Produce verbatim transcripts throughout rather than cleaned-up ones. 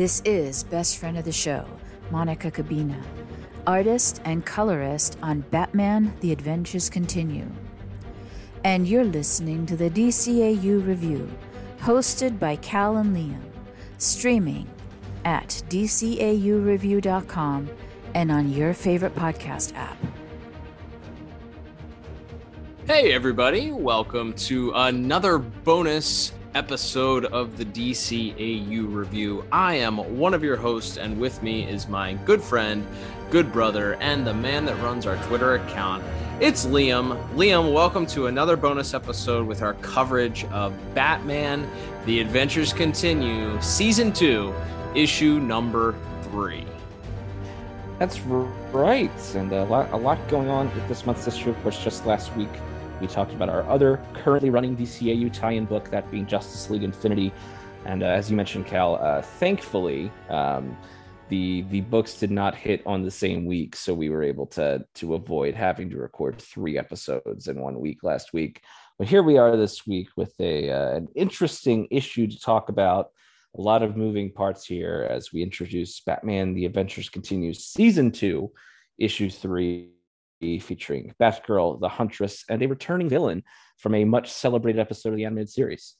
This is best friend of the show, Monica Cabina, artist and colorist on Batman The Adventures Continue. And you're listening to the D C A U Review, hosted by Cal and Liam, streaming at d c a u review dot com and on your favorite podcast app. Hey everybody, welcome to another bonus episode of the D C A U Review. I am one of your hosts, and with me is my good friend, good brother, and the man that runs our Twitter account. It's Liam. Liam, welcome to another bonus episode with our coverage of Batman The Adventures Continue, Season two, Issue Number three. That's right, and a lot, a lot going on with this month's issue. Of course, just last week, we talked about our other currently running D C A U tie-in book, that being Justice League Infinity. And uh, as you mentioned, Cal, uh, thankfully, um, the the books did not hit on the same week, so we were able to to avoid having to record three episodes in one week last week. But here we are this week with a uh, an interesting issue to talk about. A lot of moving parts here as we introduce Batman: The Adventures Continues, Season two, Issue three. Featuring Batgirl, the Huntress, and a returning villain from a much celebrated episode of the animated series.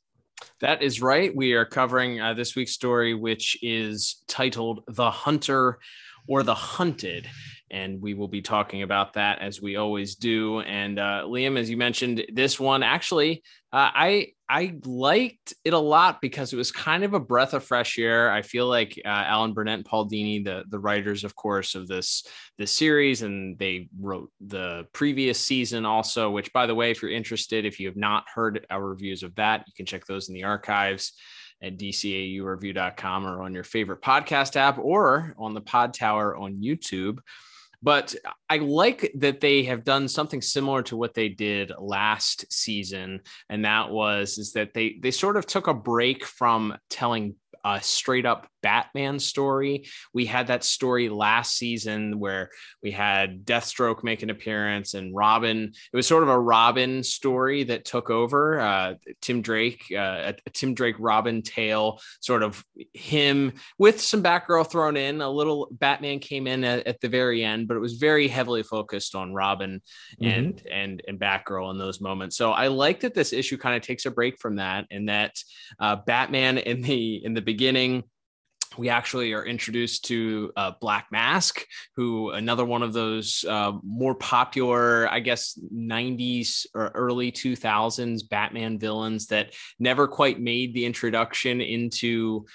That is right. We are covering uh, this week's story, which is titled The Hunter or The Hunted. And we will be talking about that as we always do. And uh, Liam, as you mentioned, this one, actually, uh, I I liked it a lot because it was kind of a breath of fresh air. I feel like uh, Alan Burnett and Paul Dini, the, the writers, of course, of this, this series, and they wrote the previous season also, which, by the way, if you're interested, if you have not heard our reviews of that, you can check those in the archives at d c a u review dot com or on your favorite podcast app or on the Pod Tower on YouTube. But I like that they have done something similar to what they did last season. And that was, is that they, they sort of took a break from telling a straight up Batman story. We had that story last season where we had Deathstroke make an appearance and Robin. It was sort of a Robin story that took over. Uh, Tim Drake, uh, a Tim Drake Robin tale, sort of him with some Batgirl thrown in. A little Batman came in at, at the very end, but it was very heavily focused on Robin mm-hmm. and and and Batgirl in those moments. So I like that this issue kind of takes a break from that, and that uh, Batman in the in the beginning. We actually are introduced to uh, Black Mask, who another one of those uh, more popular, I guess, nineties or early two thousands Batman villains that never quite made the introduction into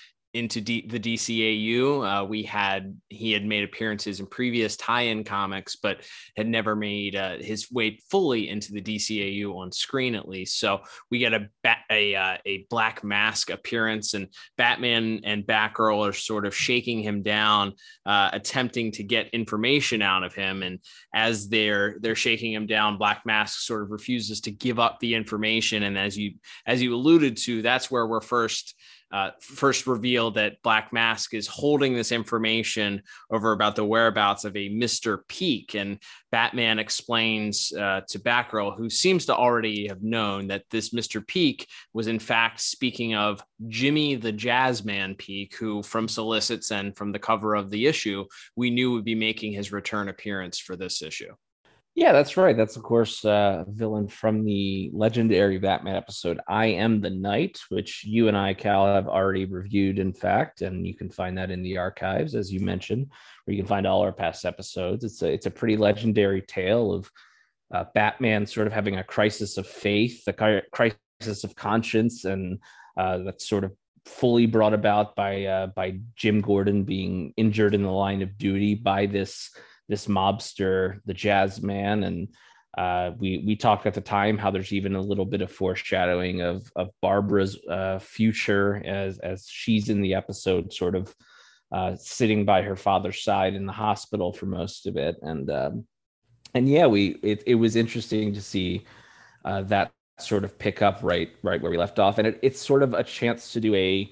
into D- the D C A U. Uh, we had he had made appearances in previous tie-in comics, but had never made uh, his way fully into the D C A U on screen, at least. So we get a ba- a, uh, a Black Mask appearance, and Batman and Batgirl are sort of shaking him down, uh, attempting to get information out of him. And as they're they're shaking him down, Black Mask sort of refuses to give up the information. And as you as you alluded to, that's where we're first. Uh, first revealed that Black Mask is holding this information over about the whereabouts of a Mister Peake, and Batman explains uh, to Batgirl, who seems to already have known, that this Mister Peake was in fact speaking of Jimmy the Jazzman Peake, who from solicits and from the cover of the issue, we knew would be making his return appearance for this issue. Yeah, that's right. That's, of course, a villain from the legendary Batman episode, I Am the Knight, which you and I, Cal, have already reviewed, in fact, and you can find that in the archives, as you mentioned, where you can find all our past episodes. It's a, it's a pretty legendary tale of uh, Batman sort of having a crisis of faith, a crisis of conscience, and uh, that's sort of fully brought about by uh, by Jim Gordon being injured in the line of duty by this this mobster, the jazz man. And uh, we we talked at the time how there's even a little bit of foreshadowing of of Barbara's uh, future as as she's in the episode sort of uh, sitting by her father's side in the hospital for most of it. And um, and yeah, we it, it was interesting to see uh, that sort of pick up right right where we left off. And it, it's sort of a chance to do a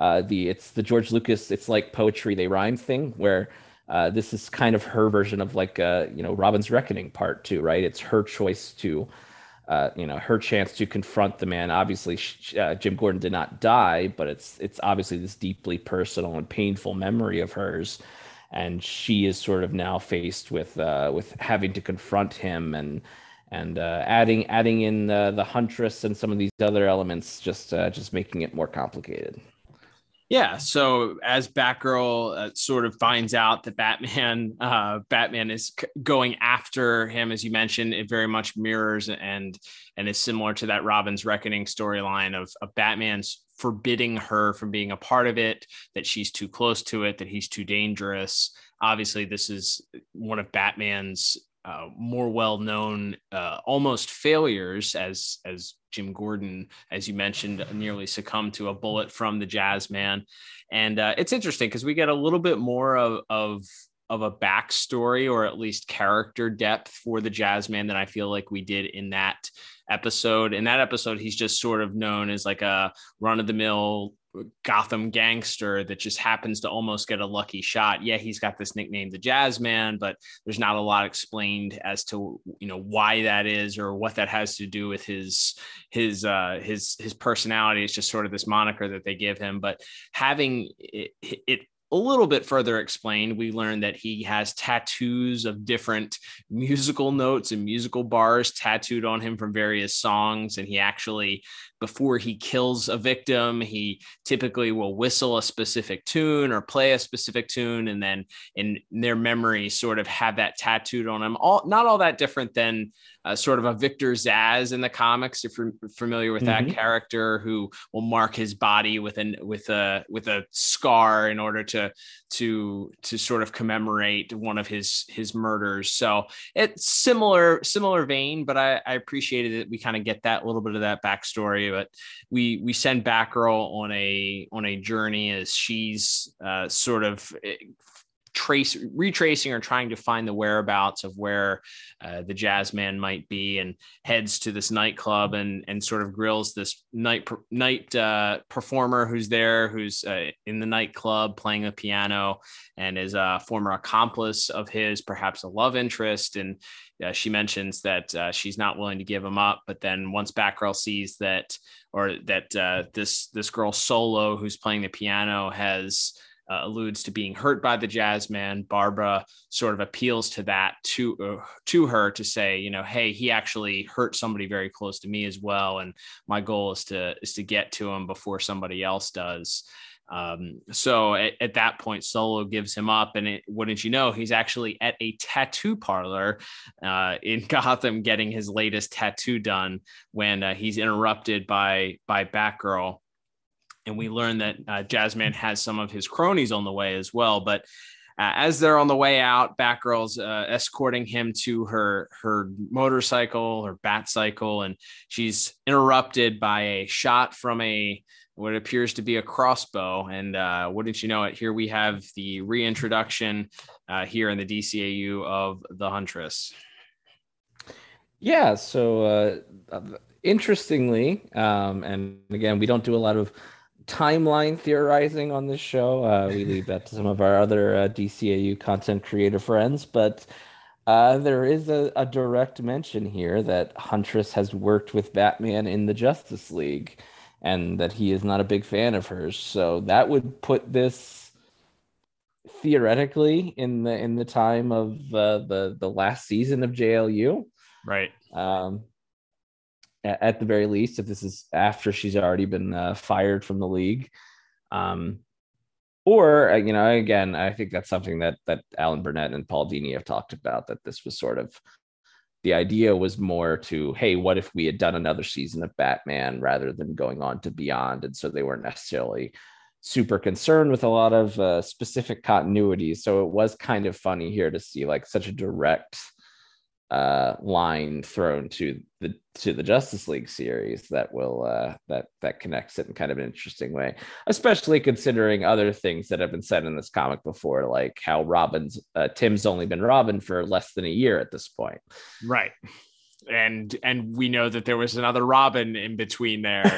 uh, the it's the George Lucas, it's like poetry, they rhyme thing, where Uh, this is kind of her version of like, uh, you know, Robin's Reckoning part two, right? It's her choice to uh, you know, her chance to confront the man. Obviously, she, uh, Jim Gordon did not die, but it's it's obviously this deeply personal and painful memory of hers. And she is sort of now faced with uh, with having to confront him, and and uh, adding adding in the, the Huntress and some of these other elements, just uh, just making it more complicated. Yeah. So as Batgirl uh, sort of finds out that Batman uh, Batman is c- going after him, as you mentioned, it very much mirrors and and is similar to that Robin's Reckoning storyline of, of Batman's forbidding her from being a part of it, that she's too close to it, that he's too dangerous. Obviously, this is one of Batman's uh, more well-known uh, almost failures, as as Jim Gordon, as you mentioned, nearly succumbed to a bullet from the Jazzman. And uh, it's interesting because we get a little bit more of, of of a backstory, or at least character depth, for the Jazzman than I feel like we did in that episode. In that episode, he's just sort of known as like a run-of-the-mill Gotham gangster that just happens to almost get a lucky shot. Yeah, he's got this nickname, the Jazzman, but there's not a lot explained as to, you know, why that is or what that has to do with his his uh, his his personality. It's just sort of this moniker that they give him. But having it, it a little bit further explained, we learned that he has tattoos of different musical notes and musical bars tattooed on him from various songs. And he actually, before he kills a victim, he typically will whistle a specific tune or play a specific tune, and then in their memory sort of have that tattooed on him. All not all that different than uh, sort of a Victor Zsasz in the comics, if you're familiar with mm-hmm. that character, who will mark his body with an with a with a scar in order to to to sort of commemorate one of his his murders. So it's similar similar vein, but I, I appreciated that we kind of get that little bit of that backstory. But we we send Batgirl on a on a journey as she's uh, sort of trace retracing or trying to find the whereabouts of where uh, the Jazzman might be, and heads to this nightclub and and sort of grills this night night uh, performer who's there, who's uh, in the nightclub playing the piano, and is a former accomplice of his, perhaps a love interest. And uh, she mentions that uh, she's not willing to give him up, but then once Batgirl sees that, or that uh, this this girl Solo, who's playing the piano, has Uh, alludes to being hurt by the Jazzman, Barbara sort of appeals to that to uh, to her to say, you know, hey, he actually hurt somebody very close to me as well, and my goal is to is to get to him before somebody else does. Um, so at, at that point, Solo gives him up, and it, wouldn't you know, he's actually at a tattoo parlor uh, in Gotham getting his latest tattoo done when uh, he's interrupted by by Batgirl. And we learn that uh, Jazzman has some of his cronies on the way as well. But uh, as they're on the way out, Batgirl's uh, escorting him to her her motorcycle, her Batcycle, and she's interrupted by a shot from a what appears to be a crossbow. And uh, wouldn't you know it, here we have the reintroduction uh, here in the D C A U of the Huntress. Yeah, so uh, interestingly, um, and again, we don't do a lot of timeline theorizing on this show. Uh, we leave that to some of our other uh, D C A U content creator friends, but uh, there is a, a direct mention here that Huntress has worked with Batman in the Justice League, and that he is not a big fan of hers. So that would put this theoretically in the in the time of uh, the the last season of J L U, right? Um, at the very least, if this is after she's already been uh, fired from the league. Um, or, you know, again, I think that's something that that Alan Burnett and Paul Dini have talked about, that this was sort of, the idea was more to, hey, what if we had done another season of Batman rather than going on to Beyond? And so they weren't necessarily super concerned with a lot of uh, specific continuities. So it was kind of funny here to see like such a direct Uh, line thrown to the to the Justice League series that will uh, that that connects it in kind of an interesting way, especially considering other things that have been said in this comic before, like how Robin's uh, Tim's only been Robin for less than a year at this point, right? And and we know that there was another Robin in between there,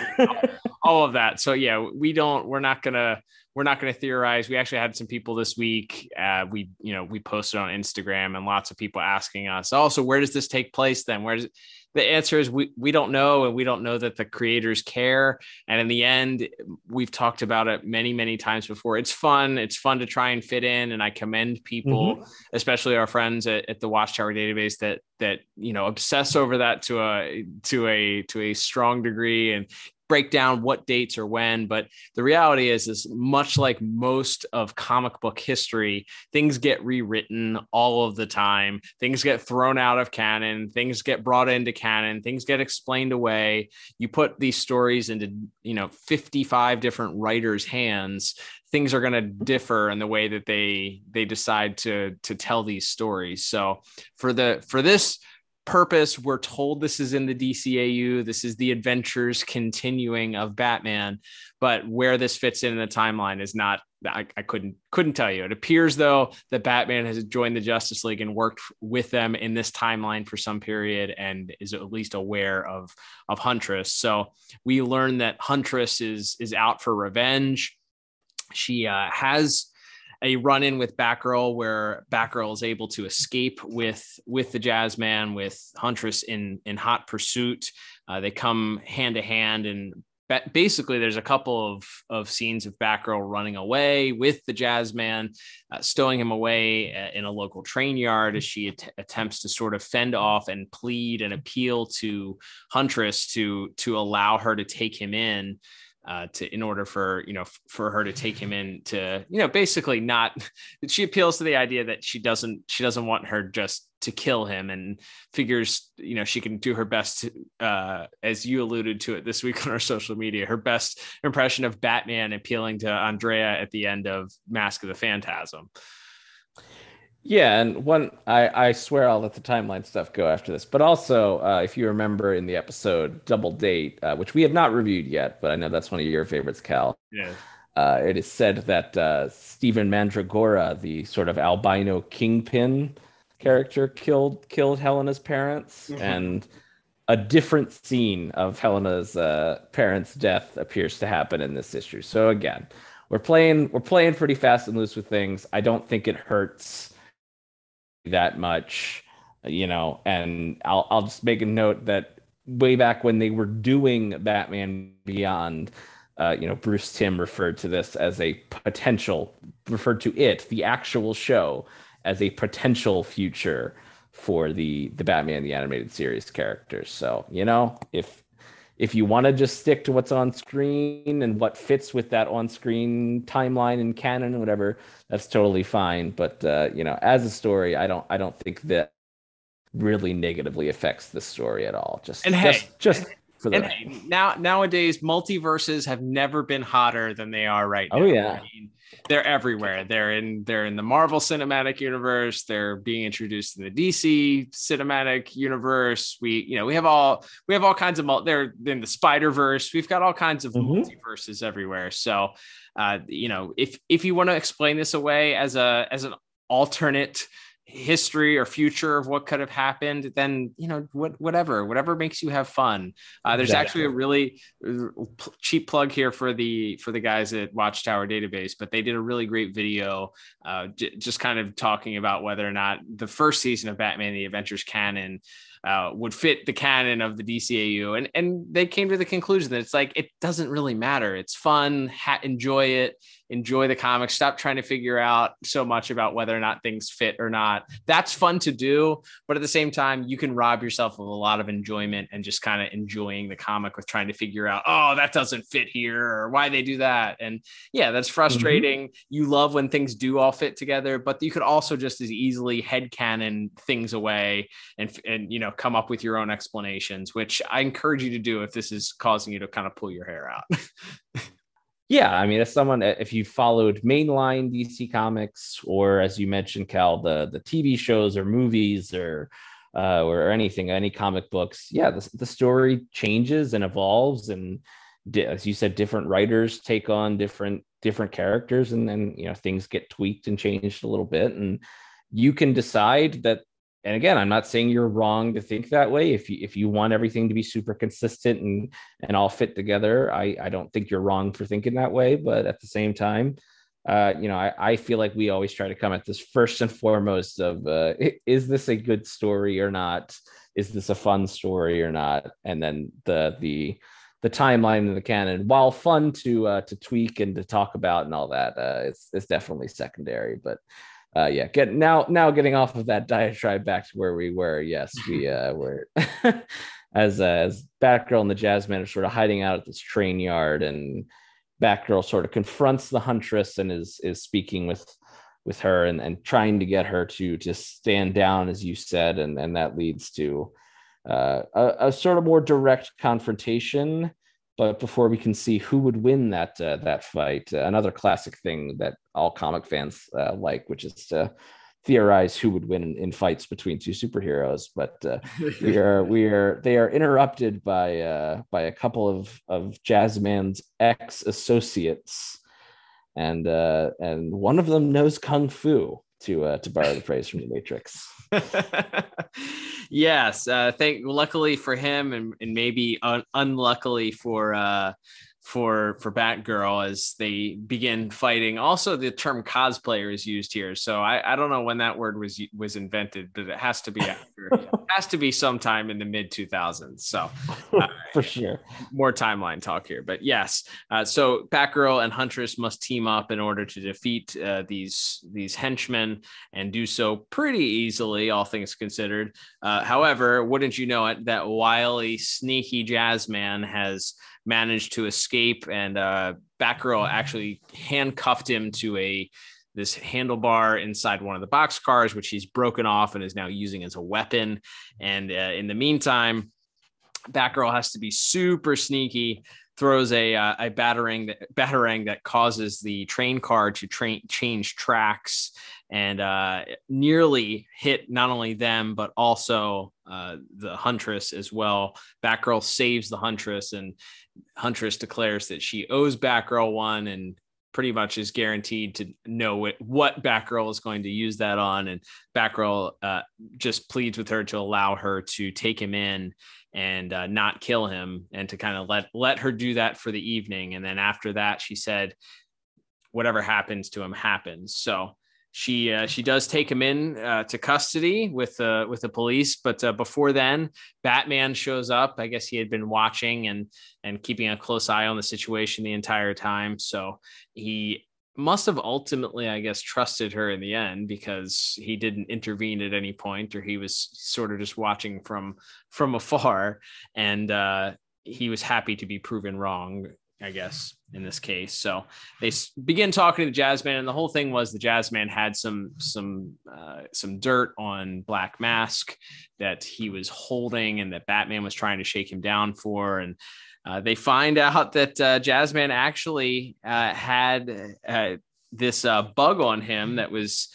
all of that. So yeah, we don't we're not gonna we're not going to theorize. We actually had some people this week. Uh, we, you know, we posted on Instagram and lots of people asking us, oh, so where does this take place then? Where does it? The answer is we, we don't know. And we don't know that the creators care. And in the end, we've talked about it many, many times before. It's fun. It's fun to try and fit in. And I commend people, mm-hmm. especially our friends at, at the Watchtower Database that, that, you know, obsess over that to a, to a, to a strong degree and break down what dates or when. But the reality is, is much like most of comic book history, things get rewritten all of the time. Things get thrown out of canon. Things get brought into canon. Things get explained away. You put these stories into, you know, fifty-five different writers' hands. Things are going to differ in the way that they, they decide to, to tell these stories. So for the, for this purpose, we're told this is in the D C A U. This is the adventures continuing of Batman, but where this fits in the timeline is not, I, I couldn't couldn't tell you. It appears, though, that Batman has joined the Justice League and worked with them in this timeline for some period and is at least aware of of Huntress. So we learn that Huntress is is out for revenge. She uh, has a run-in with Batgirl, where Batgirl is able to escape with with the Jazzman, with Huntress in in hot pursuit. Uh, they come hand to hand, and basically there's a couple of of scenes of Batgirl running away with the Jazzman, uh, stowing him away uh, in a local train yard as she at- attempts to sort of fend off and plead and appeal to Huntress to to allow her to take him in. Uh, to in order for, you know, f- for her to take him in to, you know, basically not, she appeals to the idea that she doesn't, she doesn't want her just to kill him, and figures, you know, she can do her best, to, uh, as you alluded to it this week on our social media, her best impression of Batman appealing to Andrea at the end of Mask of the Phantasm. Yeah. And one, I, I swear I'll let the timeline stuff go after this, but also uh, if you remember in the episode Double Date, uh, which we have not reviewed yet, but I know that's one of your favorites, Cal. Yeah. Uh, it is said that uh, Stephen Mandragora, the sort of albino kingpin character, killed, killed Helena's parents, mm-hmm. and a different scene of Helena's uh, parents' death appears to happen in this issue. So again, we're playing, we're playing pretty fast and loose with things. I don't think it hurts that much, you know, and I'll I'll just make a note that way back when they were doing Batman Beyond, uh, you know, Bruce Timm referred to this as a potential, referred to it, the actual show, as a potential future for the the Batman the Animated Series characters. So, you know, if if you want to just stick to what's on screen and what fits with that on-screen timeline and canon and whatever, that's totally fine. But, uh, you know, as a story, I don't, I don't think that really negatively affects the story at all. Just, and hey, just, just for the and hey, now, nowadays, multiverses have never been hotter than they are right now. Oh yeah. I mean, they're everywhere. They're in, they're in the Marvel Cinematic Universe. They're being introduced in the D C Cinematic Universe. We, you know, we have all, we have all kinds of, mul- they're in the Spider-Verse. We've got all kinds of mm-hmm. multiverses everywhere. So, uh, you know, if, if you want to explain this away as a, as an alternate history or future of what could have happened, then, you know, what, whatever, whatever makes you have fun. Uh, there's exactly. actually a really cheap plug here for the, for the guys at Watchtower Database, but they did a really great video uh, j- just kind of talking about whether or not the first season of Batman, The Adventures canon uh, would fit the canon of the D C A U. And, and they came to the conclusion that it's like, it doesn't really matter. It's fun. Ha- enjoy it. Enjoy the comics. Stop trying to figure out so much about whether or not things fit or not. That's fun to do, but at the same time, you can rob yourself of a lot of enjoyment and just kind of enjoying the comic with trying to figure out, oh, that doesn't fit here, or why they do that. And yeah, that's frustrating. Mm-hmm. You love when things do all fit together, but you could also just as easily headcanon things away and, and, you know, come up with your own explanations, which I encourage you to do if this is causing you to kind of pull your hair out. Yeah, I mean, as someone, if you followed mainline D C Comics, or as you mentioned, Cal, the, the T V shows or movies or uh, or anything, any comic books, yeah, the, the story changes and evolves, and di- as you said, different writers take on different different characters, and then, you know, things get tweaked and changed a little bit, and you can decide that And again, I'm not saying you're wrong to think that way. If you, if you want everything to be super consistent and, and all fit together, I, I don't think you're wrong for thinking that way. But at the same time, uh, you know, I, I feel like we always try to come at this first and foremost of, uh, is this a good story or not? Is this a fun story or not? And then the the the timeline of the canon, while fun to uh, to tweak and to talk about and all that, uh, it's it's definitely secondary. But Uh, yeah, get now now getting off of that diatribe back to where we were. Yes, we uh, were as uh, as Batgirl and the Jazzman are sort of hiding out at this train yard, and Batgirl sort of confronts the Huntress and is is speaking with with her and, and trying to get her to just stand down, as you said, and, and that leads to uh, a, a sort of more direct confrontation. But before we can see who would win that uh, that fight, uh, another classic thing that all comic fans uh, like, which is to theorize who would win in, in fights between two superheroes. But uh, we are we are they are interrupted by uh, by a couple of of Jazzman's ex associates, and uh, and one of them knows kung fu, to uh, to borrow the phrase from The Matrix. Yes, uh, thank. Luckily for him, and, and maybe un- unluckily for uh, for for Batgirl, as they begin fighting. Also, the term cosplayer is used here, so I, I don't know when that word was was invented, but it has to be after it has to be sometime in the mid two thousands. So uh, for sure, more timeline talk here, but yes. Uh, so Batgirl and Huntress must team up in order to defeat uh, these these henchmen, and do so pretty easily, all things considered. Uh, however, wouldn't you know it, that wily, sneaky Jazzman has managed to escape, and uh, Batgirl actually handcuffed him to a this handlebar inside one of the box cars, which he's broken off and is now using as a weapon. And uh, in the meantime, Batgirl has to be super sneaky, throws a uh, a batarang that, batarang that causes the train car to train change tracks, and uh, nearly hit not only them, but also uh, the Huntress as well. Batgirl saves the Huntress, and Huntress declares that she owes Batgirl one, and pretty much is guaranteed to know it, what Batgirl is going to use that on. And Batgirl uh, just pleads with her to allow her to take him in and uh, not kill him, and to kind of let, let her do that for the evening. And then after that, she said, whatever happens to him happens. So she, uh, she does take him in uh, to custody with, uh, with the police. But uh, before then, Batman shows up. I guess he had been watching and, and keeping a close eye on the situation the entire time. So he must have ultimately, I guess, trusted her in the end, because he didn't intervene at any point, or he was sort of just watching from, from afar. And uh, he was happy to be proven wrong, I guess, in this case. So they begin talking to the Jazzman, and the whole thing was the Jazzman had some some uh, some dirt on Black Mask that he was holding, and that Batman was trying to shake him down for. And uh, they find out that uh, Jazzman actually uh, had uh, this uh, bug on him that was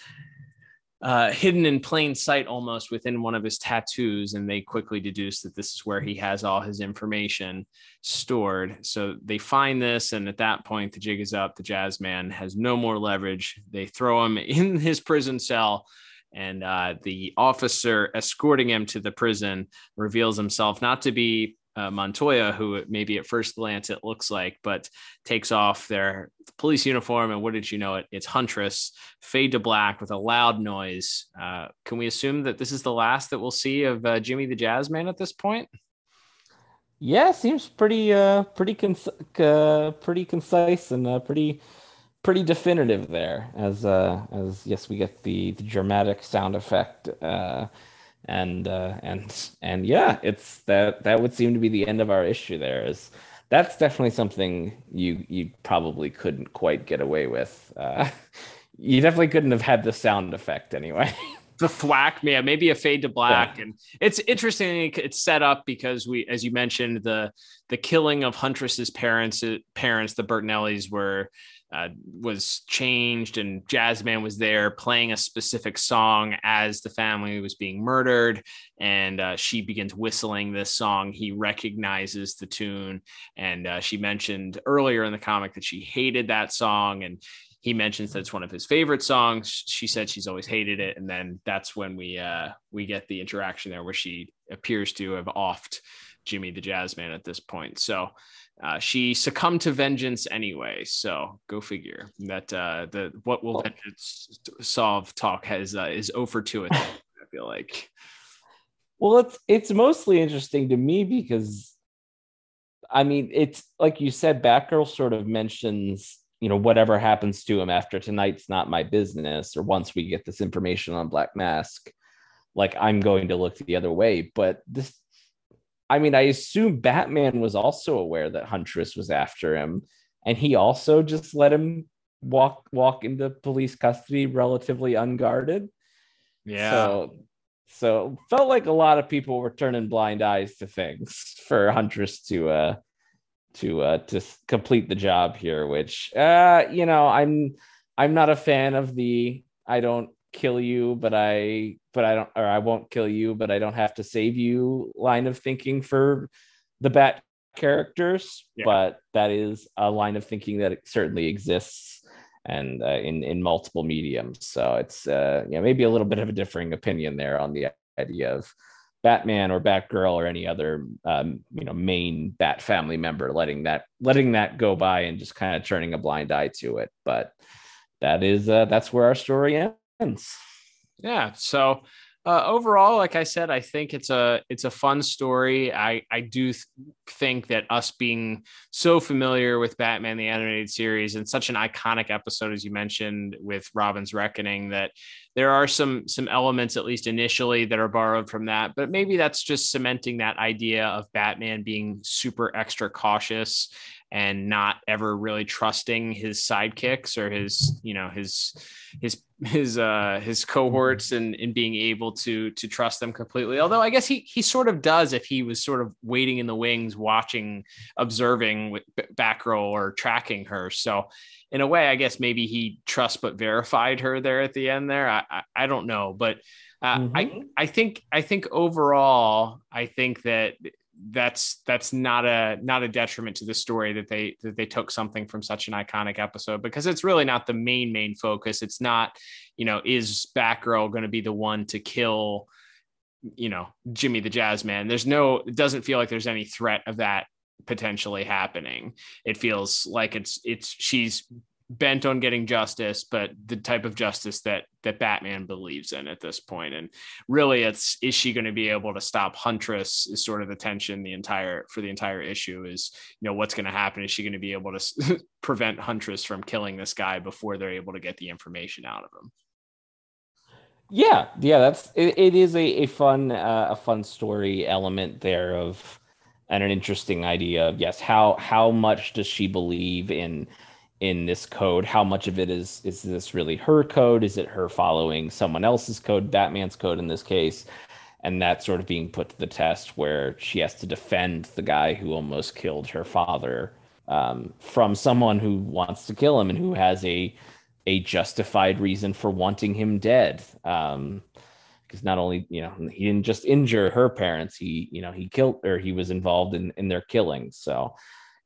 Uh, hidden in plain sight, almost within one of his tattoos, and they quickly deduce that this is where he has all his information stored. So they find this, and at that point, the jig is up. The Jazzman has no more leverage. They throw him in his prison cell, and uh, the officer escorting him to the prison reveals himself not to be Uh, Montoya, who maybe at first glance it looks like, but takes off their police uniform, and wouldn't you know it, it's Huntress, fade to black with a loud noise. Uh, can we assume that this is the last that we'll see of uh, Jimmy the Jazzman at this point? Yeah, seems pretty, uh, pretty, cons- uh, pretty concise and uh, pretty, pretty definitive there. As, uh, as yes, we get the, the dramatic sound effect. Uh, And, uh, and, and yeah, it's that, that would seem to be the end of our issue. There is, that's definitely something you, you probably couldn't quite get away with. Uh, you definitely couldn't have had the sound effect anyway. The thwack, yeah, maybe a fade to black. Yeah. And it's interesting. It's set up because we, as you mentioned, the, the killing of Huntress's parents, parents, the Bertinellis were, Uh, was changed, and Jazzman was there playing a specific song as the family was being murdered, and uh, she begins whistling this song. He recognizes the tune, and uh, she mentioned earlier in the comic that she hated that song, and he mentions that it's one of his favorite songs. She said she's always hated it. And then that's when we uh, we get the interaction there where she appears to have offed Jimmy the Jazzman at this point. So uh, she succumbed to vengeance anyway. So go figure that uh, the what will vengeance solve talk has uh, is over to it, I feel like. Well, it's it's mostly interesting to me because, I mean, it's like you said, Batgirl sort of mentions, you know, whatever happens to him after tonight's not my business, or once we get this information on Black Mask, like, I'm going to look the other way. But this, I mean, I assume Batman was also aware that Huntress was after him, and he also just let him walk walk into police custody relatively unguarded. Yeah. So, So felt like a lot of people were turning blind eyes to things for Huntress to uh to uh to complete the job here, which uh you know, I'm I'm not a fan of the I don't kill you, but I but I don't or I won't kill you, but I don't have to save you line of thinking for the Bat characters. Yeah. But that is a line of thinking that certainly exists, and uh, in in multiple mediums. So it's uh you know, maybe a little bit of a differing opinion there on the idea of Batman or Batgirl or any other um you know main Bat family member letting that letting that go by and just kind of turning a blind eye to it. But that is uh that's where our story ends. Yeah. So uh overall, like I said, I think it's a it's a fun story. I I do th- think that us being so familiar with Batman the Animated Series and such an iconic episode, as you mentioned, with Robin's Reckoning, that there are some some elements, at least initially, that are borrowed from that. But maybe that's just cementing that idea of Batman being super extra cautious and not ever really trusting his sidekicks or his, you know, his, his, his, uh, his cohorts, and, and being able to, to trust them completely. Although I guess he, he sort of does, if he was sort of waiting in the wings, watching, observing with Batgirl or tracking her. So in a way, I guess maybe he trust, but verified her there at the end there. I, I, I don't know, but uh, mm-hmm. I, I think, I think overall, I think that that's that's not a not a detriment to the story that they that they took something from such an iconic episode, because it's really not the main main focus. It's not, you know, is Batgirl going to be the one to kill, you know, Jimmy the Jazzman? There's no, it doesn't feel like there's any threat of that potentially happening. It feels like it's it's she's bent on getting justice, but the type of justice that that Batman believes in at this point. And really, it's, is she going to be able to stop Huntress is sort of the tension the entire for the entire issue is, you know, what's going to happen? Is she going to be able to prevent Huntress from killing this guy before they're able to get the information out of him? Yeah. Yeah. That's, it, it is a, a fun, uh, a fun story element there of, and an interesting idea of, yes, how, how much does she believe in, in this code? How much of it is is this really her code? Is it her following someone else's code, Batman's code in this case? And that sort of being put to the test, where she has to defend the guy who almost killed her father um, from someone who wants to kill him and who has a a justified reason for wanting him dead. Um, because not only, you know, he didn't just injure her parents, he, you know, he killed, or he was involved in, in their killing. So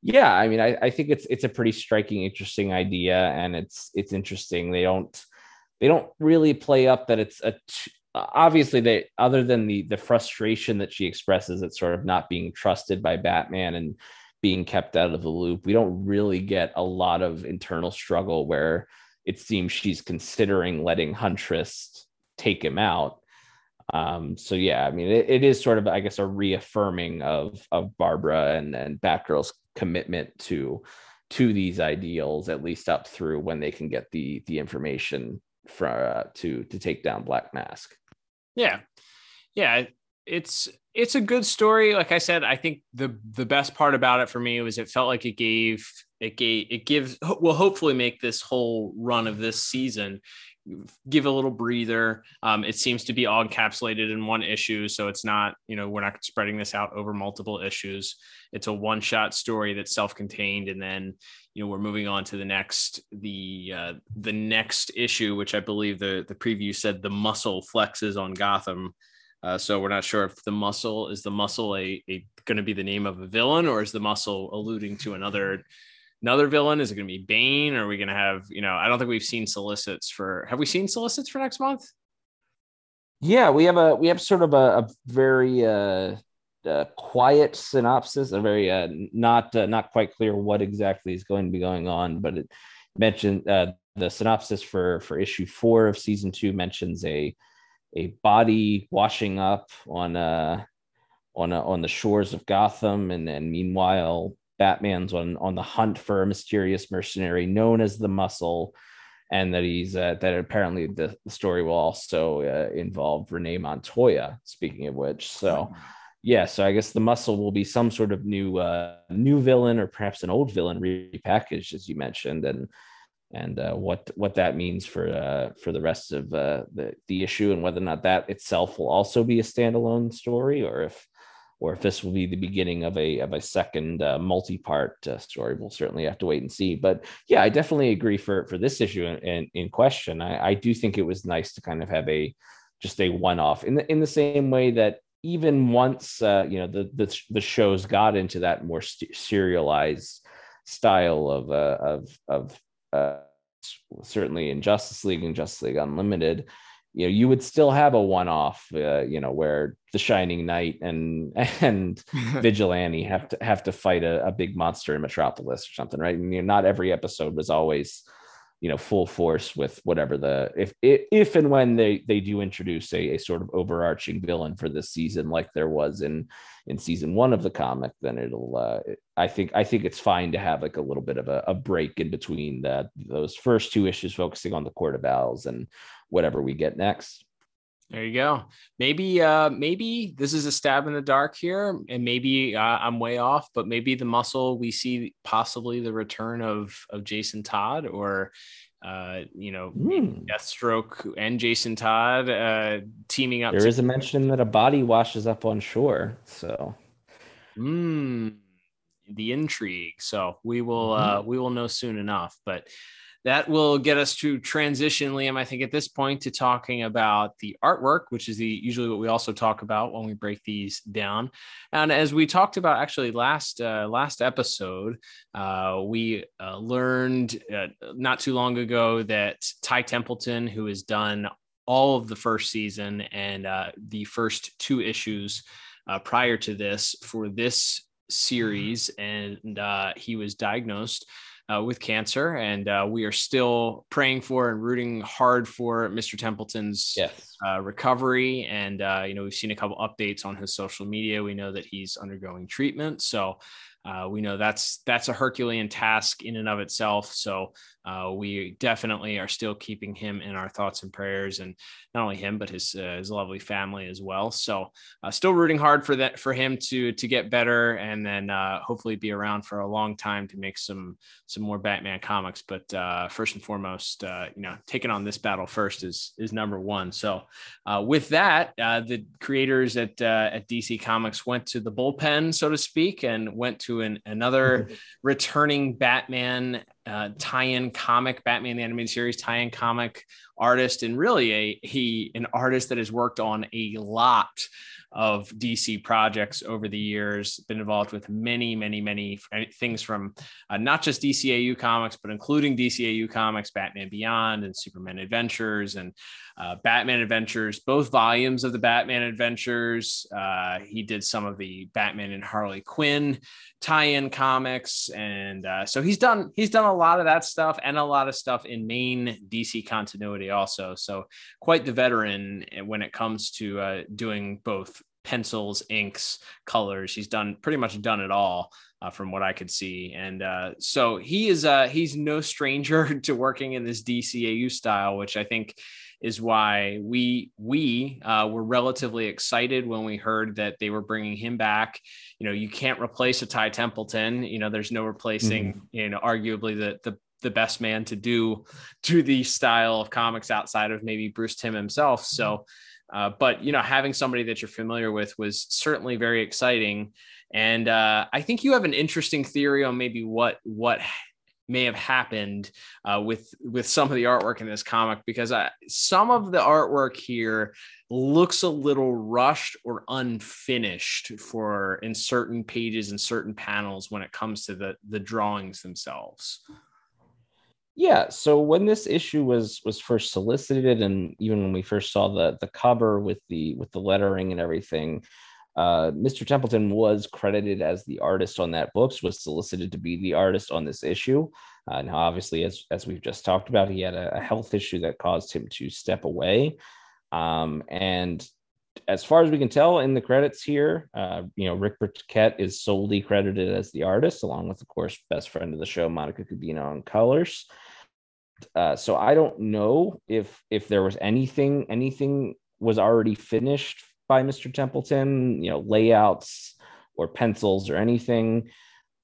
yeah, I mean, I, I think it's it's a pretty striking, interesting idea, and it's it's interesting. They don't they don't really play up that it's a t- obviously they, other than the the frustration that she expresses at sort of not being trusted by Batman and being kept out of the loop, we don't really get a lot of internal struggle where it seems she's considering letting Huntress take him out. Um, so yeah, I mean, it, it is sort of, I guess, a reaffirming of of Barbara and and Batgirl's commitment to to these ideals, at least up through when they can get the the information for uh, to to take down Black Mask. Yeah, yeah, it's it's a good story. Like I said, I think the the best part about it for me was it felt like it gave it gave it gives will hopefully make this whole run of this season give a little breather. Um, it seems to be all encapsulated in one issue. So it's not, you know, we're not spreading this out over multiple issues. It's a one-shot story that's self-contained. And then, you know, we're moving on to the next, the, uh, the next issue, which I believe the, the preview said the muscle flexes on Gotham. Uh, so we're not sure if the muscle is the muscle, a, a going to be the name of a villain, or is the muscle alluding to another another villain? Is it going to be Bane? Or are we going to have, you know, I don't think we've seen solicits for, have we seen solicits for next month? Yeah, we have a, we have sort of a, a very uh, uh, quiet synopsis, a very uh, not, uh, not quite clear what exactly is going to be going on, but it mentioned uh, the synopsis for, for issue four of season two mentions a, a body washing up on a, on a, on the shores of Gotham. And then meanwhile, Batman's on, on the hunt for a mysterious mercenary known as the Muscle, and that he's uh, that apparently the, the story will also uh, involve Renee Montoya, speaking of which. So yeah, so I guess the Muscle will be some sort of new uh, new villain, or perhaps an old villain repackaged, as you mentioned, and and uh, what what that means for uh, for the rest of uh, the, the issue, and whether or not that itself will also be a standalone story, or if or if this will be the beginning of a of a second uh, multi-part uh, story. We'll certainly have to wait and see. But yeah, I definitely agree for for this issue in, in, in question. I, I do think it was nice to kind of have a just a one-off in the in the same way that even once uh, you know the, the the shows got into that more st- serialized style of uh, of of uh, certainly in Justice League and Justice League Unlimited. You know, you would still have a one-off, uh, you know, where the Shining Knight and and Vigilante have to have to fight a, a big monster in Metropolis or something, right? And you know, not every episode was always, you know, full force with whatever the if if and when they they do introduce a, a sort of overarching villain for this season, like there was in in season one of the comic, then it'll uh, I think I think it's fine to have like a little bit of a, a break in between that those first two issues focusing on the Court of Owls and whatever we get next. There you go. Maybe, uh, maybe this is a stab in the dark here, and maybe uh, I'm way off, but maybe the Muscle, we see possibly the return of, of Jason Todd, or, uh, you know, mm. Deathstroke and Jason Todd uh, teaming up. There to- is a mention that a body washes up on shore. So mm, the intrigue. So we will, mm. uh, we will know soon enough, but that will get us to transition, Liam, I think at this point, to talking about the artwork, which is the usually what we also talk about when we break these down. And as we talked about actually last uh, last episode, uh, we uh, learned uh, not too long ago that Ty Templeton, who has done all of the first season and uh, the first two issues uh, prior to this for this series, and uh, he was diagnosed Uh, with cancer, and uh, we are still praying for and rooting hard for Mister Templeton's yes. uh, recovery. And uh, you know, we've seen a couple updates on his social media. We know that he's undergoing treatment, so uh, we know that's that's a Herculean task in and of itself. So uh, we definitely are still keeping him in our thoughts and prayers, and not only him, but his uh, his lovely family as well. So uh, still rooting hard for that for him to to get better, and then uh, hopefully be around for a long time to make some. some more Batman comics, but uh, first and foremost, uh, you know, taking on this battle first is, is number one. So uh, with that, uh, the creators at, uh, at D C Comics went to the bullpen, so to speak, and went to an, another returning Batman uh, tie-in comic, Batman the Animated Series tie-in comic artist, and really a, he, an artist that has worked on a lot of D C projects over the years, been involved with many, many, many things from uh, not just D C A U comics, but including D C A U comics, Batman Beyond and Superman Adventures and uh, Batman Adventures, both volumes of the Batman Adventures. Uh, he did some of the Batman and Harley Quinn tie-in comics. And uh, so he's done, he's done a lot of that stuff and a lot of stuff in main D C continuity also. So quite the veteran when it comes to uh, doing both pencils, inks, colors. He's done pretty much done it all uh, from what I could see. And uh, so he is uh, he's no stranger to working in this D C A U style, which I think is why we we uh, were relatively excited when we heard that they were bringing him back. You know, you can't replace a Ty Templeton. You know, there's no replacing, mm-hmm. you know, arguably the the the best man to do to the style of comics outside of maybe Bruce Timm himself. So mm-hmm. Uh, but, you know, having somebody that you're familiar with was certainly very exciting. And uh, I think you have an interesting theory on maybe what what may have happened uh, with with some of the artwork in this comic, because I, some of the artwork here looks a little rushed or unfinished for in certain pages and certain panels when it comes to the the drawings themselves. Yeah, so when this issue was was first solicited, and even when we first saw the the cover with the with the lettering and everything, uh, Mister Templeton was credited as the artist on that book, was solicited to be the artist on this issue. Uh, now, obviously, as as we've just talked about, he had a, a health issue that caused him to step away. Um, and as far as we can tell in the credits here, uh, you know, Rick Burchett is solely credited as the artist, along with, of course, best friend of the show, Monica Cabina on colors. Uh, so I don't know if if there was anything, anything was already finished by Mister Templeton, you know, layouts or pencils or anything,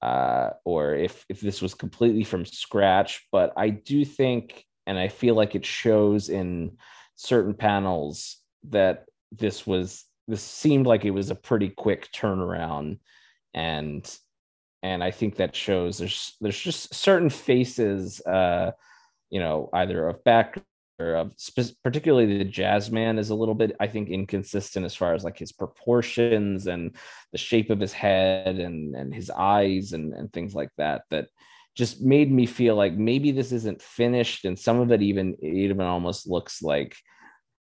uh, or if, if this was completely from scratch. But I do think, and I feel like it shows in certain panels, that this was, this seemed like it was a pretty quick turnaround. And, and I think that shows there's, there's just certain faces, uh, you know, either of back or of sp- particularly the Jazzman is a little bit, I think, inconsistent as far as like his proportions and the shape of his head and, and his eyes and, and things like that, that just made me feel like maybe this isn't finished. And some of it even, it even almost looks like,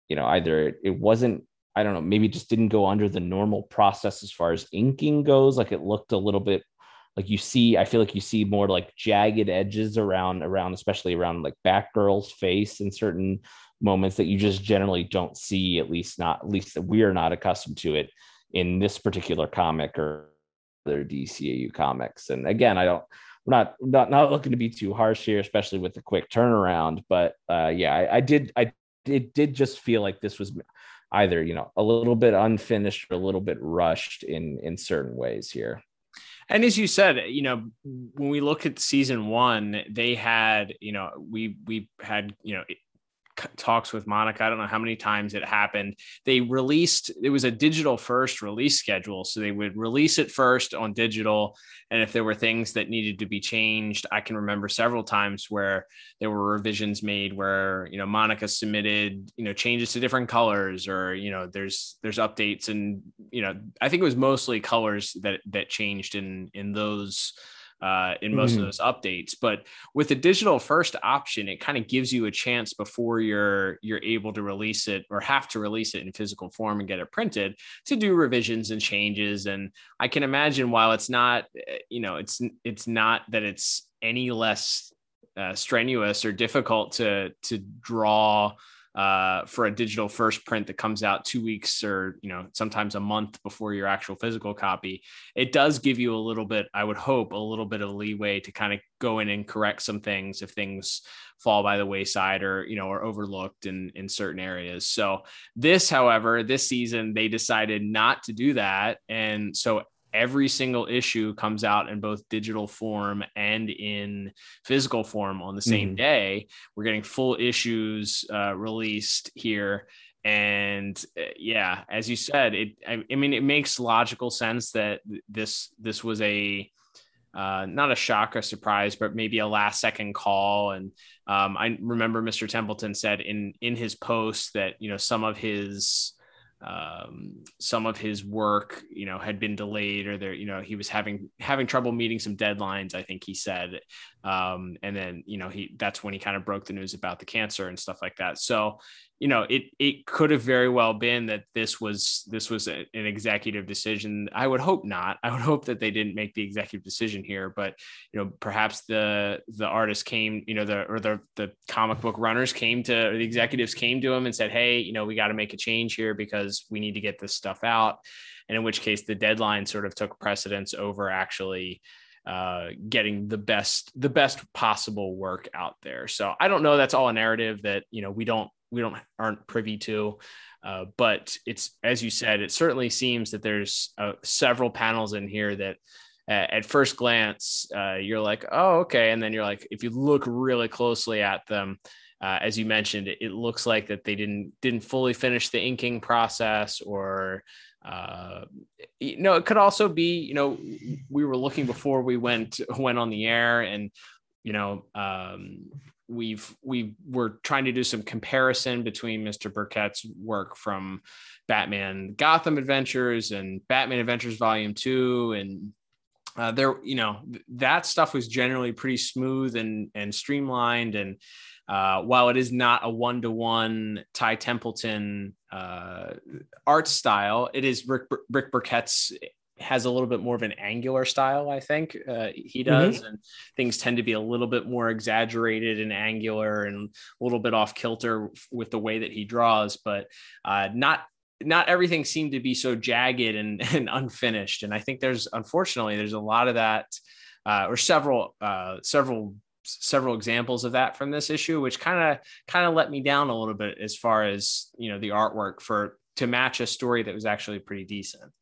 you know, either it, it wasn't, I don't know, maybe it just didn't go under the normal process as far as inking goes. Like it looked a little bit like you see, I feel like you see more like jagged edges around, around, especially around like Batgirl's face in certain moments that you just generally don't see, at least not, at least that we are not accustomed to it in this particular comic or other D C A U comics. And again, I don't, We're not, not, not looking to be too harsh here, especially with the quick turnaround. But uh, yeah, I, I did, I it did just feel like this was either, you know, a little bit unfinished or a little bit rushed in in certain ways here. And as you said, you know, when we look at season one, they had, you know, we we had, you know, talks with Monica. I don't know how many times it happened. They released, it was a digital first release schedule. So they would release it first on digital. And if there were things that needed to be changed, I can remember several times where there were revisions made where, you know, Monica submitted, you know, changes to different colors, or, you know, there's, there's updates. And, you know, I think it was mostly colors that, that changed in, in those Uh, in most mm-hmm. of those updates. But with the digital first option, it kind of gives you a chance before you're you're able to release it or have to release it in physical form and get it printed to do revisions and changes. And I can imagine, while it's not, you know, it's it's not that it's any less uh, strenuous or difficult to to draw uh, for a digital first print that comes out two weeks or, you know, sometimes a month before your actual physical copy, it does give you a little bit, I would hope, a little bit of leeway to kind of go in and correct some things if things fall by the wayside or, you know, are overlooked in, in certain areas. So this, however, this season, they decided not to do that. And so every single issue comes out in both digital form and in physical form on the same mm-hmm. day. We're getting full issues uh, released here. And uh, yeah, as you said, it, I, I mean, it makes logical sense that this, this was a, Uh, not a shock or surprise, but maybe a last second call. And um, I remember Mister Templeton said in, in his post that, you know, some of his, um, some of his work, you know, had been delayed, or there, you know, he was having, having trouble meeting some deadlines, I think he said. Um, and then, you know, he, that's when he kind of broke the news about the cancer and stuff like that. So, you know, it, it could have very well been that this was, this was a, an executive decision. I would hope not. I would hope that they didn't make the executive decision here, but, you know, perhaps the, the artist came, you know, the, or the, the comic book runners came to, or the executives came to him and said, hey, you know, we got to make a change here because we need to get this stuff out. And in which case the deadline sort of took precedence over actually uh, getting the best, the best possible work out there. So I don't know. That's all a narrative that, you know, we don't, we don't aren't privy to, uh, but it's, as you said, it certainly seems that there's uh, several panels in here that uh, at first glance, uh, you're like, oh, okay. And then you're like, if you look really closely at them, uh, as you mentioned, it, it looks like that they didn't, didn't fully finish the inking process, or, uh, you know, it could also be, you know, we were looking before we went, went on the air, and you know, um, we've we were trying to do some comparison between Mister Burchett's work from Batman Gotham Adventures and Batman Adventures Volume Two, and uh, there, you know, that stuff was generally pretty smooth and and streamlined. And uh, while it is not a one to one Ty Templeton uh, art style, it is Rick Rick Burchett's. Has a little bit more of an angular style, I think uh, he does. Mm-hmm. And things tend to be a little bit more exaggerated and angular and a little bit off kilter with the way that he draws, but uh, not, not everything seemed to be so jagged and, and unfinished. And I think there's, unfortunately, there's a lot of that uh, or several, uh, several, several examples of that from this issue, which kind of, kind of let me down a little bit as far as, you know, the artwork for, to match a story that was actually pretty decent.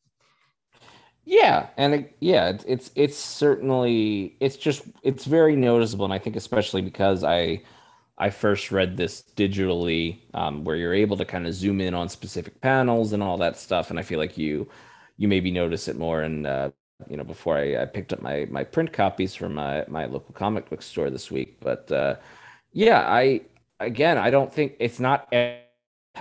Yeah. And it, yeah, it's, it's, it's certainly, it's just, it's very noticeable. And I think especially because I, I first read this digitally, um, where you're able to kind of zoom in on specific panels and all that stuff. And I feel like you, you maybe notice it more. And, uh, you know, before I, I picked up my, my print copies from my, my local comic book store this week, but, uh, yeah, I, again, I don't think it's not every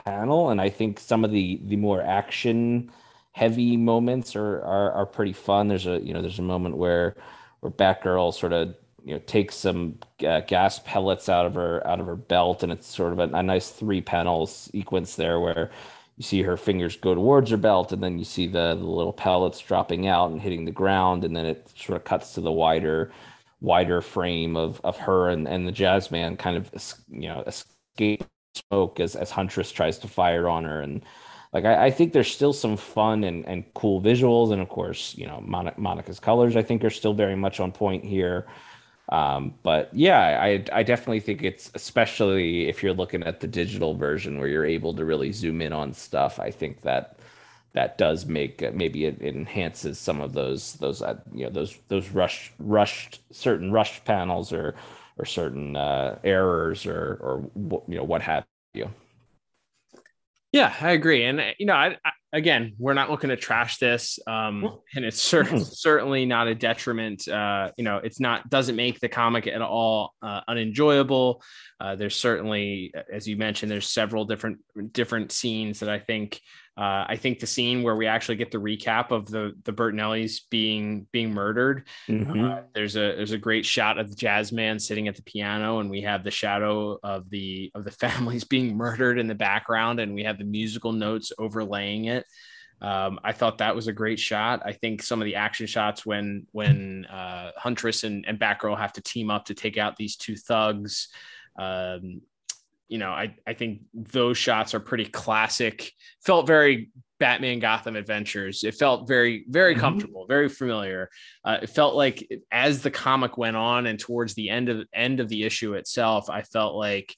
panel. And I think some of the, the more action heavy moments are, are are pretty fun. There's a you know there's a moment where where Batgirl sort of you know takes some uh, gas pellets out of her out of her belt, and it's sort of a, a nice three panel sequence there where you see her fingers go towards her belt, and then you see the, the little pellets dropping out and hitting the ground, and then it sort of cuts to the wider wider frame of of her and and the Jazzman kind of you know escape smoke as as Huntress tries to fire on her. And Like, I, I think there's still some fun and, and cool visuals. And, of course, you know, Mon- Monica's colors, I think, are still very much on point here. Um, but, yeah, I I definitely think it's, especially if you're looking at the digital version where you're able to really zoom in on stuff, I think that that does make, uh, maybe it, it enhances some of those, those uh, you know, those those rushed, rushed certain rushed panels or or certain uh, errors or, or, you know, what have you. Yeah, I agree. And, you know, I, I, again, we're not looking to trash this. Um, and it's cer- certainly not a detriment. Uh, you know, it's not doesn't make the comic at all uh, unenjoyable. Uh, there's certainly, as you mentioned, there's several different different scenes that I think uh, I think the scene where we actually get the recap of the the Bertinellis being being murdered. Mm-hmm. Uh, there's a there's a great shot of the Jazzman sitting at the piano, and we have the shadow of the of the families being murdered in the background, and we have the musical notes overlaying it. Um, I thought that was a great shot. I think some of the action shots when when uh, Huntress and, and Batgirl have to team up to take out these two thugs. Um, You know, I, I think those shots are pretty classic. Felt very Batman Gotham Adventures. It felt very, very comfortable, very familiar. Uh, it felt like as the comic went on and towards the end of end of the issue itself, I felt like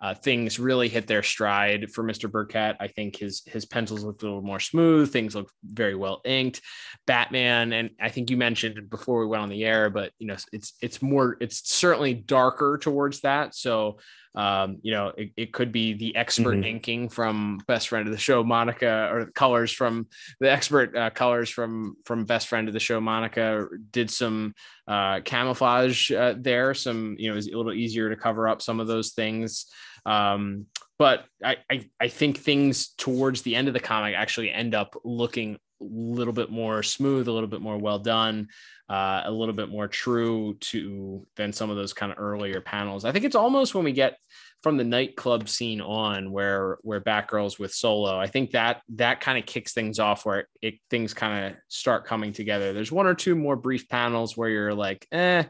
uh, things really hit their stride for Mister Burchett. I think his his pencils looked a little more smooth. Things looked very well inked. Batman, and I think you mentioned before we went on the air, but you know, it's it's more, it's certainly darker towards that. So. Um, you know, it, it could be the expert mm-hmm. inking from best friend of the show, Monica, or colors from the expert uh, colors from from best friend of the show, Monica, did some uh, camouflage uh, there. Some, you know, it's a little easier to cover up some of those things. Um, but I, I, I think things towards the end of the comic actually end up looking a little bit more smooth, a little bit more well done. Uh, a little bit more true to than some of those kind of earlier panels. I think it's almost when we get from the nightclub scene on where where Batgirl's with Solo. I think that that kind of kicks things off where it things kind of start coming together. There's one or two more brief panels where you're like, eh,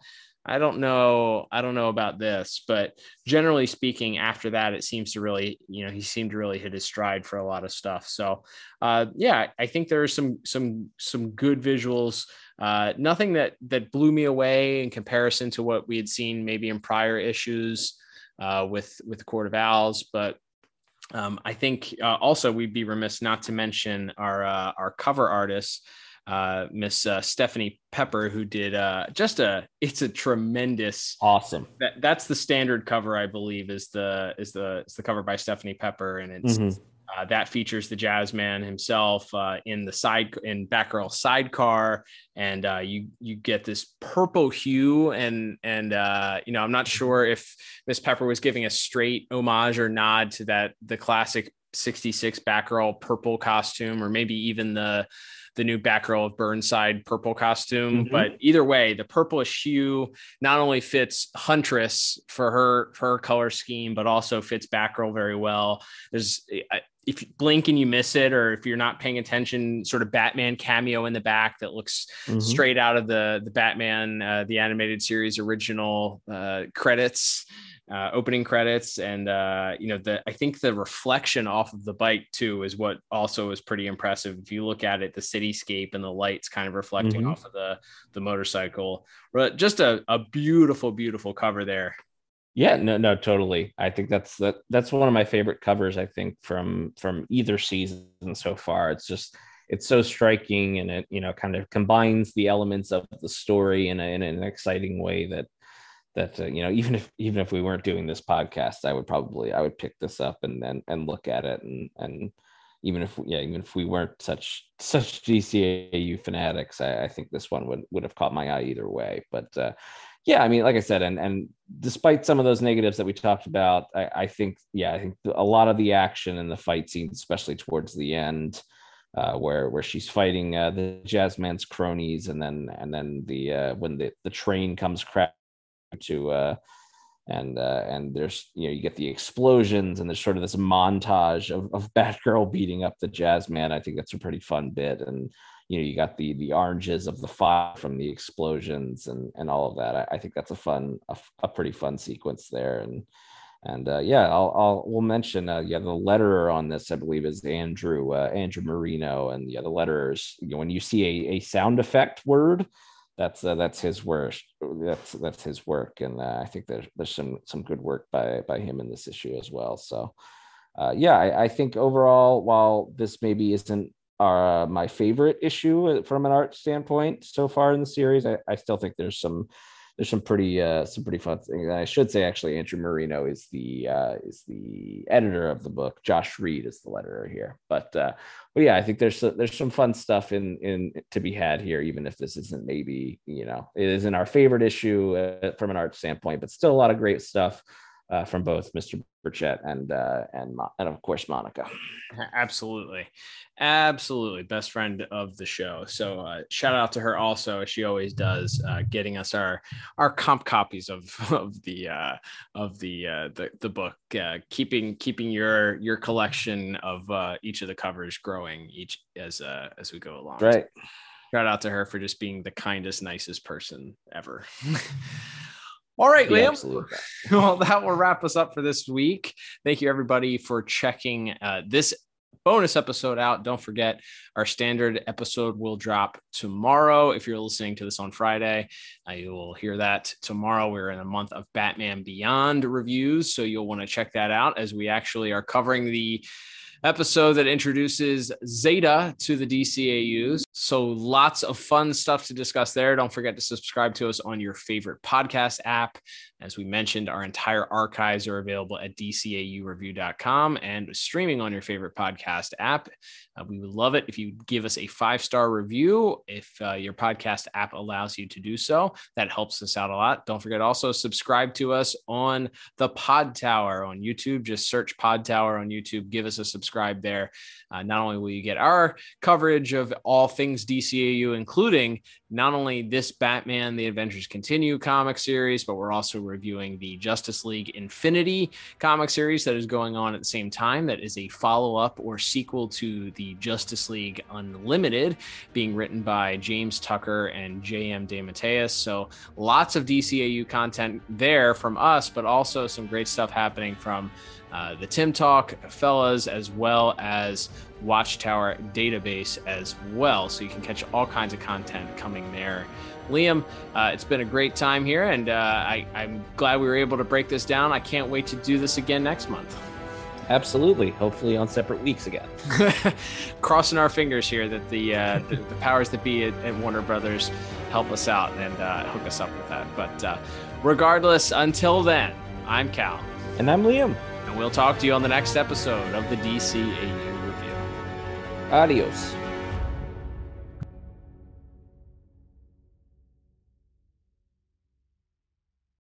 I don't know, I don't know about this. But generally speaking, after that, it seems to really, you know, he seemed to really hit his stride for a lot of stuff. So, uh, yeah, I think there are some some some good visuals. Uh, nothing that that blew me away in comparison to what we had seen maybe in prior issues uh, with with the Court of Owls, but um, I think uh, also we'd be remiss not to mention our uh, our cover artist, uh, Miss uh, Stephanie Pepper, who did uh, just a it's a tremendous awesome. That, that's the standard cover, I believe, is the is the is the cover by Stephanie Pepper, and it's. Mm-hmm. Uh, that features the Jazzman himself uh, in the side in Batgirl sidecar, and uh, you you get this purple hue, and and uh, you know, I'm not sure if Miss Pepper was giving a straight homage or nod to that the classic sixty-six Batgirl purple costume, or maybe even the the new Batgirl of Burnside purple costume. Mm-hmm. But either way, the purplish hue not only fits Huntress for her for her color scheme, but also fits Batgirl very well. There's, if you blink and you miss it, or if you're not paying attention, sort of Batman cameo in the back that looks mm-hmm. straight out of the the Batman uh, the animated series original uh, credits. Uh, opening credits, and uh, you know, the I think the reflection off of the bike too is what also is pretty impressive. If you look at it, the cityscape and the lights kind of reflecting mm-hmm. off of the the motorcycle. But just a, a beautiful, beautiful cover there. Yeah, no, no, totally. I think that's that, that's one of my favorite covers. I think from from either season so far. It's just it's so striking, and it you know kind of combines the elements of the story in, a, in an exciting way that. That uh, you know, even if even if we weren't doing this podcast, I would probably I would pick this up and and, and look at it, and and even if yeah even if we weren't such such D C A U fanatics, I, I think this one would would have caught my eye either way. But uh, yeah, I mean, like I said, and and despite some of those negatives that we talked about, I, I think yeah I think a lot of the action and the fight scenes, especially towards the end, uh, where where she's fighting uh, the Jazzman's cronies, and then and then the uh, when the the train comes crashing. to uh and uh and there's you know you get the explosions, and there's sort of this montage of, of Batgirl beating up the Jazzman. I think that's a pretty fun bit, and you know you got the the oranges of the fire from the explosions and and all of that. I, I think that's a fun a, a pretty fun sequence there, and and uh yeah I'll I'll we'll mention uh yeah the letterer on this, I believe, is Andrew uh, Andrew Marino, and yeah the letterers, you know, when you see a, a sound effect word, That's uh, that's his work. That's that's his work, and uh, I think there's there's some some good work by by him in this issue as well. So, uh, yeah, I, I think overall, while this maybe isn't our, uh, my favorite issue from an art standpoint so far in the series, I, I still think there's some there's some pretty uh, some pretty fun things. And I should say, actually, Andrew Marino is the uh, is the editor of the book. Josh Reed is the letterer here, but. Uh, But yeah, I think there's there's some fun stuff in in to be had here, even if this isn't maybe you know it isn't our favorite issue uh, from an art standpoint, but still a lot of great stuff uh, from both Mister Burchett and uh, and and of course Monica. Absolutely, absolutely, best friend of the show. So uh, shout out to her also, as she always does, uh, getting us our our comp copies of of the uh, of the, uh, the the book, uh, keeping keeping your your collection of uh, each of the covers growing each as uh, as we go along. Right. So shout out to her for just being the kindest, nicest person ever. All right, yeah, Liam. Absolutely. Well, that will wrap us up for this week. Thank you, everybody, for checking uh, this bonus episode out. Don't forget, our standard episode will drop tomorrow. If you're listening to this on Friday, uh, you will hear that tomorrow. We're in a month of Batman Beyond reviews, so you'll want to check that out, as we actually are covering the episode that introduces Zeta to the D C A Us. So lots of fun stuff to discuss there. Don't forget to subscribe to us on your favorite podcast app. As we mentioned, our entire archives are available at d c a u review dot com and streaming on your favorite podcast app. Uh, we would love it if you give us a five-star review, if uh, your podcast app allows you to do so. That helps us out a lot. Don't forget also subscribe to us on the Pod Tower on YouTube. Just search Pod Tower on YouTube. Give us a subscribe there. Uh, not only will you get our coverage of all things D C A U, including not only this Batman The Adventures Continue comic series, but we're also reviewing the Justice League Infinity comic series that is going on at the same time. That is a follow-up or sequel to the Justice League Unlimited, being written by James Tucker and J M DeMatteis. So lots of D C A U content there from us, but also some great stuff happening from uh, the Tim Talk fellas, as well as Watchtower Database as well. So you can catch all kinds of content coming there. Liam, uh, it's been a great time here, and uh, I, I'm glad we were able to break this down. I can't wait to do this again next month. Absolutely. Hopefully on separate weeks again. Crossing our fingers here that the, uh, the, the powers that be at, at Warner Brothers help us out and uh, hook us up with that. But uh, regardless, until then, I'm Cal. And I'm Liam. and we'll talk to you on the next episode of the D C A U Review. Adios.